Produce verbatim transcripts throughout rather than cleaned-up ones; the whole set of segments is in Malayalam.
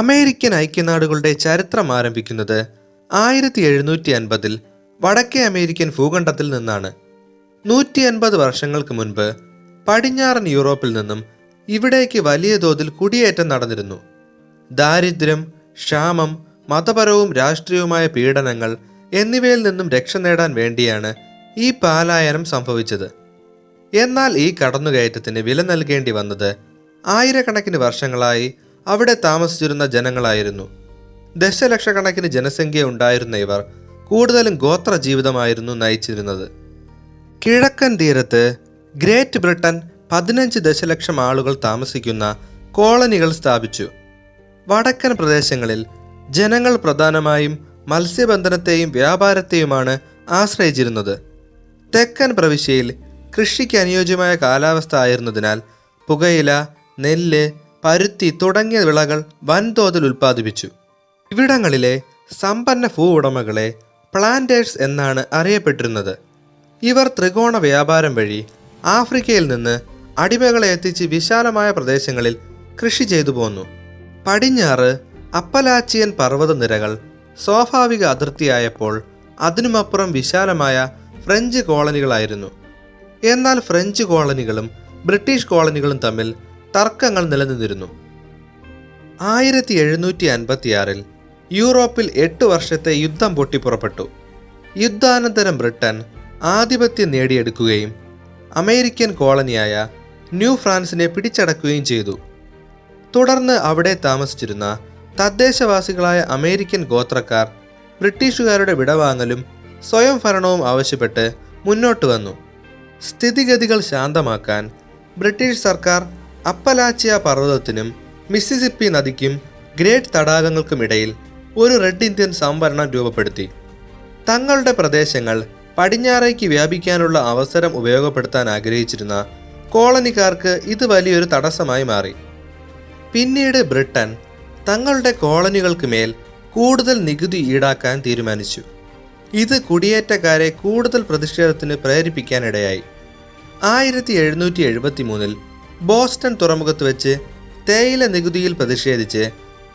അമേരിക്കൻ ഐക്യനാടുകളുടെ ചരിത്രം ആരംഭിക്കുന്നത് ആയിരത്തി എഴുന്നൂറ്റി അൻപതിൽ വടക്കേ അമേരിക്കൻ ഭൂഖണ്ഡത്തിൽ നിന്നാണ്. നൂറ്റി അൻപത് വർഷങ്ങൾക്ക് മുൻപ് പടിഞ്ഞാറൻ യൂറോപ്പിൽ നിന്നും ഇവിടേക്ക് വലിയ തോതിൽ കുടിയേറ്റം നടന്നിരുന്നു. ദാരിദ്ര്യം, ക്ഷാമം, മതപരവും രാഷ്ട്രീയവുമായ പീഡനങ്ങൾ എന്നിവയിൽ നിന്നും രക്ഷ നേടാൻ വേണ്ടിയാണ് ഈ പാലായനം സംഭവിച്ചത്. എന്നാൽ ഈ കടന്നുകയറ്റത്തിന് വില നൽകേണ്ടി വന്നത് ആയിരക്കണക്കിന് വർഷങ്ങളായി അവിടെ താമസിച്ചിരുന്ന ജനങ്ങളായിരുന്നു. ദശലക്ഷക്കണക്കിന് ജനസംഖ്യ ഉണ്ടായിരുന്ന ഇവർ കൂടുതലും ഗോത്ര ജീവിതമായിരുന്നു നയിച്ചിരുന്നത്. കിഴക്കൻ തീരത്ത് ഗ്രേറ്റ് ബ്രിട്ടൻ പതിനഞ്ച് ദശലക്ഷം ആളുകൾ താമസിക്കുന്ന കോളനികൾ സ്ഥാപിച്ചു. വടക്കൻ പ്രദേശങ്ങളിൽ ജനങ്ങൾ പ്രധാനമായും മത്സ്യബന്ധനത്തെയും വ്യാപാരത്തെയുമാണ് ആശ്രയിച്ചിരുന്നത്. തെക്കൻ പ്രവിശ്യയിൽ കൃഷിക്ക് അനുയോജ്യമായ കാലാവസ്ഥ ആയിരുന്നതിനാൽ പുകയില, നെല്ല്, പരുത്തി തുടങ്ങിയ വിളകൾ വൻതോതിൽ ഉൽപ്പാദിപ്പിച്ചു. ഇവിടങ്ങളിലെ സമ്പന്ന ഭൂ ഉടമകളെ പ്ലാന്റേഴ്സ് എന്നാണ് അറിയപ്പെട്ടിരുന്നത്. ഇവർ ത്രികോണ വ്യാപാരം വഴി ആഫ്രിക്കയിൽ നിന്ന് അടിമകളെ എത്തിച്ച് വിശാലമായ പ്രദേശങ്ങളിൽ കൃഷി ചെയ്തു പോന്നു. പടിഞ്ഞാറ് അപ്പലാച്ചിയൻ പർവ്വതനിരകൾ സ്വാഭാവിക അതിർത്തിയായപ്പോൾ അതിനുമപ്പുറം വിശാലമായ ഫ്രഞ്ച് കോളനികളായിരുന്നു. എന്നാൽ ഫ്രഞ്ച് കോളനികളും ബ്രിട്ടീഷ് കോളനികളും തമ്മിൽ തർക്കങ്ങൾ നിലനിന്നിരുന്നു. ആയിരത്തി എഴുന്നൂറ്റി അൻപത്തിയാറിൽ യൂറോപ്പിൽ എട്ട് വർഷത്തെ യുദ്ധം പൊട്ടിപ്പുറപ്പെട്ടു. യുദ്ധാനന്തരം ബ്രിട്ടൻ ആധിപത്യം നേടിയെടുക്കുകയും അമേരിക്കൻ കോളനിയായ ന്യൂ ഫ്രാൻസിനെ പിടിച്ചടക്കുകയും ചെയ്തു. തുടർന്ന് അവിടെ താമസിച്ചിരുന്ന തദ്ദേശവാസികളായ അമേരിക്കൻ ഗോത്രക്കാർ ബ്രിട്ടീഷുകാരുടെ വിടവാങ്ങലും സ്വയം ഭരണവും ആവശ്യപ്പെട്ട് മുന്നോട്ട് വന്നു. സ്ഥിതിഗതികൾ ശാന്തമാക്കാൻ ബ്രിട്ടീഷ് സർക്കാർ അപ്പലാച്ചിയ പർവ്വതത്തിനും മിസിസിപ്പി നദിക്കും ഗ്രേറ്റ് തടാകങ്ങൾക്കുമിടയിൽ ഒരു റെഡ് ഇന്ത്യൻ സംവരണം രൂപപ്പെടുത്തി. തങ്ങളുടെ പ്രദേശങ്ങൾ പടിഞ്ഞാറേക്ക് വ്യാപിക്കാനുള്ള അവസരം ഉപയോഗപ്പെടുത്താൻ ആഗ്രഹിച്ചിരുന്ന കോളനിക്കാർക്ക് ഇത് വലിയൊരു തടസ്സമായി മാറി. പിന്നീട് ബ്രിട്ടൻ തങ്ങളുടെ കോളനികൾക്ക് മേൽ കൂടുതൽ നികുതി ഈടാക്കാൻ തീരുമാനിച്ചു. ഇത് കുടിയേറ്റക്കാരെ കൂടുതൽ പ്രതിഷേധത്തിന് പ്രേരിപ്പിക്കാനിടയായി. ആയിരത്തി എഴുന്നൂറ്റി എഴുപത്തി മൂന്നിൽ ബോസ്റ്റൺ തുറമുഖത്ത് വെച്ച് തേയില നികുതിയിൽ പ്രതിഷേധിച്ച്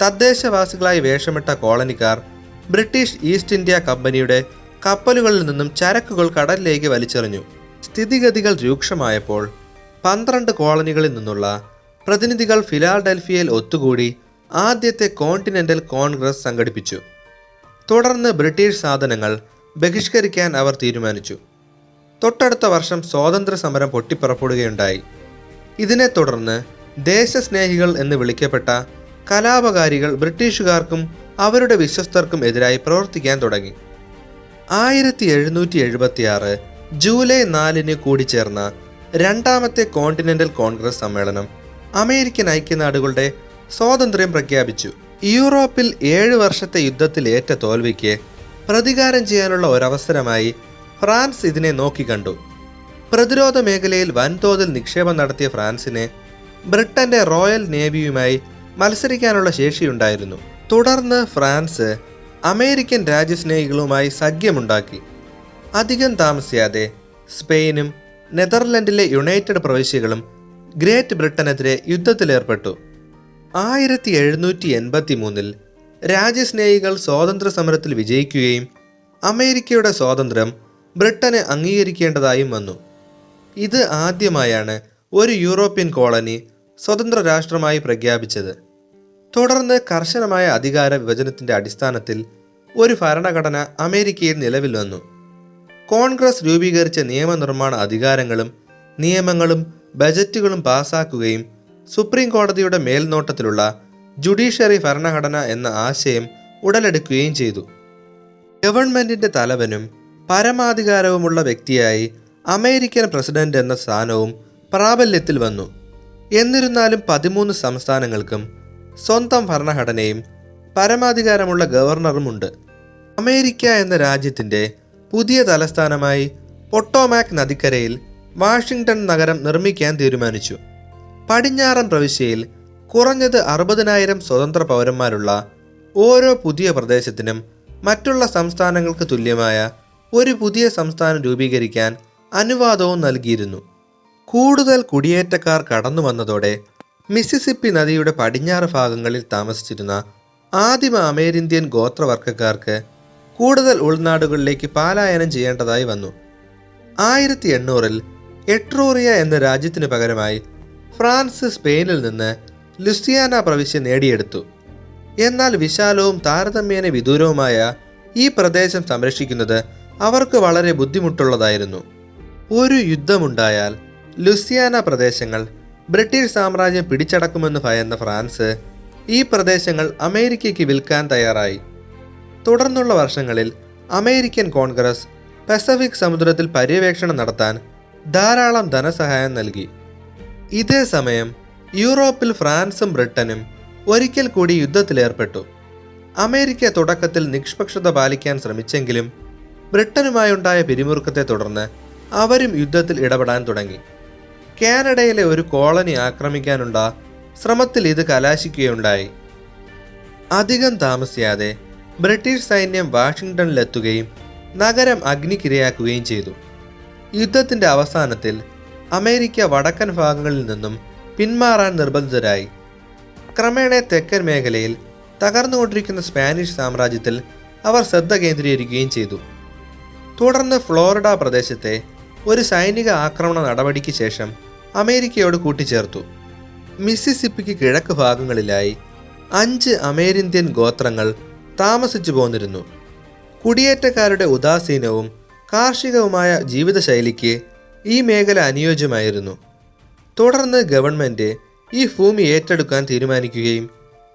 തദ്ദേശവാസികളായി വേഷമിട്ട കോളനിക്കാർ ബ്രിട്ടീഷ് ഈസ്റ്റ് ഇന്ത്യ കമ്പനിയുടെ കപ്പലുകളിൽ നിന്നും ചരക്കുകൾ കടലിലേക്ക് വലിച്ചെറിഞ്ഞു. സ്ഥിതിഗതികൾ രൂക്ഷമായപ്പോൾ പന്ത്രണ്ട് കോളനികളിൽ നിന്നുള്ള പ്രതിനിധികൾ ഫിലാഡൽഫിയയിൽ ഒത്തുകൂടി ആദ്യത്തെ കോണ്ടിനെൻ്റൽ കോൺഗ്രസ് സംഘടിപ്പിച്ചു. തുടർന്ന് ബ്രിട്ടീഷ് സാധനങ്ങൾ ബഹിഷ്കരിക്കാൻ അവർ തീരുമാനിച്ചു. തൊട്ടടുത്ത വർഷം സ്വാതന്ത്ര്യ സമരം പൊട്ടിപ്പുറപ്പെടുകയുണ്ടായി. ഇതിനെ തുടർന്ന് ദേശസ്നേഹികൾ എന്ന് വിളിക്കപ്പെട്ട കലാപകാരികൾ ബ്രിട്ടീഷുകാർക്കും അവരുടെ വിശ്വസ്തർക്കും എതിരായി പ്രവർത്തിക്കാൻ തുടങ്ങി. ആയിരത്തി എഴുന്നൂറ്റി എഴുപത്തി ആറ് ജൂലൈ നാലിന് കൂടിച്ചേർന്ന രണ്ടാമത്തെ കോണ്ടിനെൻ്റൽ കോൺഗ്രസ് സമ്മേളനം അമേരിക്കൻ ഐക്യനാടുകളുടെ സ്വാതന്ത്ര്യം പ്രഖ്യാപിച്ചു. യൂറോപ്പിൽ ഏഴ് വർഷത്തെ യുദ്ധത്തിൽ ഏറ്റ തോൽവിക്ക് പ്രതികാരം ചെയ്യാനുള്ള ഒരവസരമായി ഫ്രാൻസ് ഇതിനെ നോക്കിക്കണ്ടു. പ്രതിരോധ മേഖലയിൽ വൻതോതിൽ നിക്ഷേപം നടത്തിയ ഫ്രാൻസിന് ബ്രിട്ടന്റെ റോയൽ നേവിയുമായി മത്സരിക്കാനുള്ള ശേഷിയുണ്ടായിരുന്നു. തുടർന്ന് ഫ്രാൻസ് അമേരിക്കൻ രാജ്യസ്നേഹികളുമായി സഖ്യമുണ്ടാക്കി. അധികം താമസിയാതെ സ്പെയിനും നെതർലൻഡിലെ യുണൈറ്റഡ് പ്രവിശ്യകളും ഗ്രേറ്റ് ബ്രിട്ടനെതിരെ യുദ്ധത്തിലേർപ്പെട്ടു. ആയിരത്തി എഴുന്നൂറ്റി എൺപത്തി മൂന്നിൽ രാജ്യസ്നേഹികൾ സ്വാതന്ത്ര്യ സമരത്തിൽ വിജയിക്കുകയും അമേരിക്കയുടെ സ്വാതന്ത്ര്യം ബ്രിട്ടന് അംഗീകരിക്കേണ്ടതായും വന്നു. ഇത് ആദ്യമായാണ് ഒരു യൂറോപ്യൻ കോളനി സ്വതന്ത്ര രാഷ്ട്രമായി പ്രഖ്യാപിച്ചത്. തുടർന്ന് കർശനമായ അധികാര വിഭജനത്തിൻ്റെ അടിസ്ഥാനത്തിൽ ഒരു ഭരണഘടന അമേരിക്കയിൽ നിലവിൽ വന്നു. കോൺഗ്രസ് രൂപീകരിച്ച നിയമനിർമ്മാണ അധികാരങ്ങളും നിയമങ്ങളും ബജറ്റുകളും പാസാക്കുകയും സുപ്രീം കോടതിയുടെ മേൽനോട്ടത്തിലുള്ള ജുഡീഷ്യറി ഭരണഘടന എന്ന ആശയം ഉടലെടുക്കുകയും ചെയ്തു. ഗവൺമെൻറ്റിൻ്റെ തലവനും പരമാധികാരവുമുള്ള വ്യക്തിയായി അമേരിക്കൻ പ്രസിഡന്റ് എന്ന സ്ഥാനവും പ്രാബല്യത്തിൽ വന്നു. എന്നിരുന്നാലും പതിമൂന്ന് സംസ്ഥാനങ്ങൾക്കും സ്വന്തം ഭരണഘടനയും പരമാധികാരമുള്ള ഗവർണറുമുണ്ട്. അമേരിക്ക എന്ന രാജ്യത്തിൻ്റെ പുതിയ തലസ്ഥാനമായി പൊട്ടോമാക് നദിക്കരയിൽ വാഷിംഗ്ടൺ നഗരം നിർമ്മിക്കാൻ തീരുമാനിച്ചു. പടിഞ്ഞാറൻ പ്രവിശ്യയിൽ കുറഞ്ഞത് അറുപതിനായിരം സ്വതന്ത്ര പൗരന്മാരുള്ള ഓരോ പുതിയ പ്രദേശത്തിനും മറ്റുള്ള സംസ്ഥാനങ്ങൾക്ക് തുല്യമായ ഒരു പുതിയ സംസ്ഥാനം രൂപീകരിക്കാൻ അനുവാദവും നൽകിയിരുന്നു. കൂടുതൽ കുടിയേറ്റക്കാർ കടന്നു വന്നതോടെ മിസിസിപ്പി നദിയുടെ പടിഞ്ഞാറ് ഭാഗങ്ങളിൽ താമസിച്ചിരുന്ന ആദിമ അമേരിന്ത്യൻ ഗോത്രവർഗ്ഗക്കാർക്ക് കൂടുതൽ ഉൾനാടുകളിലേക്ക് പാലായനം ചെയ്യേണ്ടതായി വന്നു. ആയിരത്തി എണ്ണൂറിൽ എട്രൂറിയ എന്ന രാജ്യത്തിനു പകരമായി ഫ്രാൻസ് സ്പെയിനിൽ നിന്ന് ലുസിയാന പ്രവിശ്യ നേടിയെടുത്തു. എന്നാൽ വിശാലവും താരതമ്യേന വിദൂരവുമായ ഈ പ്രദേശം സംരക്ഷിക്കുന്നത് അവർക്ക് വളരെ ബുദ്ധിമുട്ടുള്ളതായിരുന്നു. ഒരു യുദ്ധമുണ്ടായാൽ ലുസിയാന പ്രദേശങ്ങൾ ബ്രിട്ടീഷ് സാമ്രാജ്യം പിടിച്ചടക്കുമെന്ന് ഭയന്ന ഫ്രാൻസ് ഈ പ്രദേശങ്ങൾ അമേരിക്കയ്ക്ക് വിൽക്കാൻ തയ്യാറായി. തുടർന്നുള്ള വർഷങ്ങളിൽ അമേരിക്കൻ കോൺഗ്രസ് പസഫിക് സമുദ്രത്തിൽ പര്യവേക്ഷണം നടത്താൻ ധാരാളം ധനസഹായം നൽകി. ഇതേ സമയം യൂറോപ്പിൽ ഫ്രാൻസും ബ്രിട്ടനും ഒരിക്കൽ കൂടി യുദ്ധത്തിലേർപ്പെട്ടു. അമേരിക്ക തുടക്കത്തിൽ നിഷ്പക്ഷത പാലിക്കാൻ ശ്രമിച്ചെങ്കിലും ബ്രിട്ടനുമായുണ്ടായ പിരിമുറുക്കത്തെ തുടർന്ന് അവരും യുദ്ധത്തിൽ ഇടപെടാൻ തുടങ്ങി. കാനഡയിലെ ഒരു കോളനി ആക്രമിക്കാനുള്ള ശ്രമത്തിൽ ഇത് കലാശിക്കുകയുണ്ടായി. അധികം താമസിയാതെ ബ്രിട്ടീഷ് സൈന്യം വാഷിങ്ടണിലെത്തുകയും നഗരം അഗ്നിക്കിരയാക്കുകയും ചെയ്തു. യുദ്ധത്തിൻ്റെ അവസാനത്തിൽ അമേരിക്ക വടക്കൻ ഭാഗങ്ങളിൽ നിന്നും പിന്മാറാൻ നിർബന്ധിതരായി. ക്രമേണ തെക്കൻ മേഖലയിൽ തകർന്നുകൊണ്ടിരിക്കുന്ന സ്പാനിഷ് സാമ്രാജ്യത്തിൽ അവർ ശ്രദ്ധ കേന്ദ്രീകരിക്കുകയും ചെയ്തു. തുടർന്ന് ഫ്ലോറിഡ പ്രദേശത്തെ ഒരു സൈനിക ആക്രമണ നടപടിക്ക് ശേഷം അമേരിക്കയോട് കൂട്ടിച്ചേർത്തു. മിസിസിപ്പിക്ക് കിഴക്ക് ഭാഗങ്ങളിലായി അഞ്ച് അമേരിന്ത്യൻ ഗോത്രങ്ങൾ താമസിച്ചു പോന്നിരുന്നു. കുടിയേറ്റക്കാരുടെ ഉദാസീനവും കാർഷികവുമായ ജീവിതശൈലിക്ക് ഈ മേഖല അനുയോജ്യമായിരുന്നു. തുടർന്ന് ഗവൺമെൻറ് ഈ ഭൂമി ഏറ്റെടുക്കാൻ തീരുമാനിക്കുകയും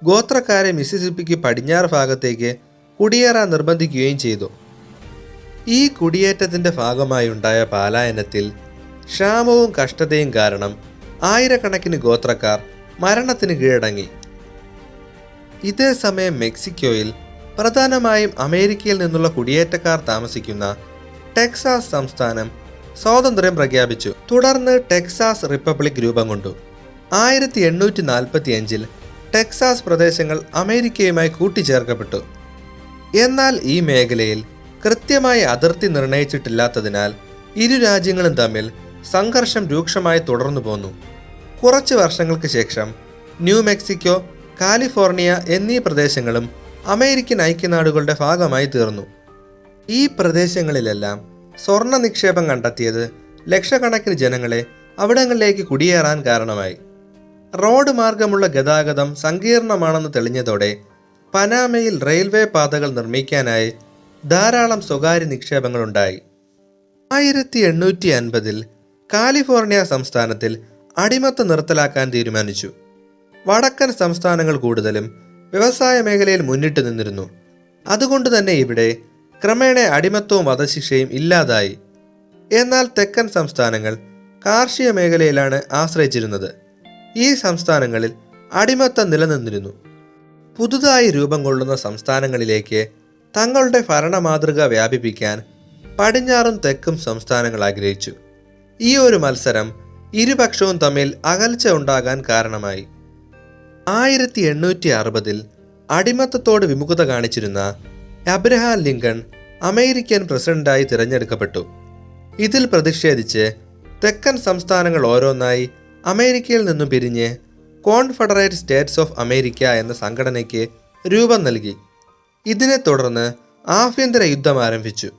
ഗോത്രക്കാരെ മിസിസിപ്പിക്ക് പടിഞ്ഞാറ് ഭാഗത്തേക്ക് കുടിയേറാൻ നിർബന്ധിക്കുകയും ചെയ്തു. ഈ കുടിയേറ്റത്തിൻ്റെ ഭാഗമായി ഉണ്ടായ പാലായനത്തിൽ ക്ഷാമവും കഷ്ടതയും കാരണം ആയിരക്കണക്കിന് ഗോത്രക്കാർ മരണത്തിന് കീഴടങ്ങി. ഇതേ സമയം മെക്സിക്കോയിൽ പ്രധാനമായും അമേരിക്കയിൽ നിന്നുള്ള കുടിയേറ്റക്കാർ താമസിക്കുന്ന ടെക്സാസ് സംസ്ഥാനം സ്വാതന്ത്ര്യം പ്രഖ്യാപിച്ചു. തുടർന്ന് ടെക്സാസ് റിപ്പബ്ലിക് രൂപം കൊണ്ടു. ആയിരത്തി എണ്ണൂറ്റി നാൽപ്പത്തി അഞ്ചിൽ ടെക്സാസ് പ്രദേശങ്ങൾ അമേരിക്കയുമായി കൂട്ടിച്ചേർക്കപ്പെട്ടു. എന്നാൽ ഈ മേഖലയിൽ കൃത്യമായി അതിർത്തി നിർണയിച്ചിട്ടില്ലാത്തതിനാൽ ഇരു രാജ്യങ്ങളും തമ്മിൽ സംഘർഷം രൂക്ഷമായി തുടർന്നു പോന്നു. കുറച്ച് വർഷങ്ങൾക്ക് ശേഷം ന്യൂ മെക്സിക്കോ, കാലിഫോർണിയ എന്നീ പ്രദേശങ്ങളും അമേരിക്കൻ ഐക്യനാടുകളുടെ ഭാഗമായി തീർന്നു. ഈ പ്രദേശങ്ങളിലെല്ലാം സ്വർണ്ണ നിക്ഷേപം കണ്ടെത്തിയത് ലക്ഷക്കണക്കിന് ജനങ്ങളെ അവിടങ്ങളിലേക്ക് കുടിയേറാൻ കാരണമായി. റോഡ് മാർഗമുള്ള ഗതാഗതം സങ്കീർണമാണെന്ന് തെളിഞ്ഞതോടെ പനാമയിൽ റെയിൽവേ പാതകൾ നിർമ്മിക്കാനായി ധാരാളം സ്വകാര്യ നിക്ഷേപങ്ങളുണ്ടായി. ആയിരത്തി എണ്ണൂറ്റി അൻപതിൽ കാലിഫോർണിയ സംസ്ഥാനത്തിൽ അടിമത്ത നിർത്തലാക്കാൻ തീരുമാനിച്ചു. വടക്കൻ സംസ്ഥാനങ്ങൾ കൂടുതലും വ്യവസായ മേഖലയിൽ മുന്നിട്ട് നിന്നിരുന്നു. അതുകൊണ്ട് തന്നെ ഇവിടെ ക്രമേണ അടിമത്തവും വധശിക്ഷയും ഇല്ലാതായി. എന്നാൽ തെക്കൻ സംസ്ഥാനങ്ങൾ കാർഷിക മേഖലയിലാണ് ആശ്രയിച്ചിരുന്നത്. ഈ സംസ്ഥാനങ്ങളിൽ അടിമത്തം നിലനിന്നിരുന്നു. പുതുതായി രൂപം കൊള്ളുന്ന സംസ്ഥാനങ്ങളിലേക്ക് തങ്ങളുടെ ഭരണ മാതൃക വ്യാപിപ്പിക്കാൻ പടിഞ്ഞാറും തെക്കും സംസ്ഥാനങ്ങൾ ആഗ്രഹിച്ചു. ഈ ഒരു മത്സരം ഇരുപക്ഷവും തമ്മിൽ അകൽച്ച ഉണ്ടാകാൻ കാരണമായി. ആയിരത്തി എണ്ണൂറ്റി അറുപതിൽ അടിമത്തത്തോട് വിമുഖത കാണിച്ചിരുന്ന അബ്രഹാം ലിങ്കൺ അമേരിക്കൻ പ്രസിഡന്റായി തിരഞ്ഞെടുക്കപ്പെട്ടു. ഇതിൽ പ്രതിഷേധിച്ച് തെക്കൻ സംസ്ഥാനങ്ങൾ ഓരോന്നായി അമേരിക്കയിൽ നിന്നും പിരിഞ്ഞ് കോൺഫെഡറേറ്റ് സ്റ്റേറ്റ്സ് ഓഫ് അമേരിക്ക എന്ന സംഘടനയ്ക്ക് രൂപം നൽകി. ഇതിനെ തുടർന്ന് ആഭ്യന്തര യുദ്ധം ആരംഭിച്ചു.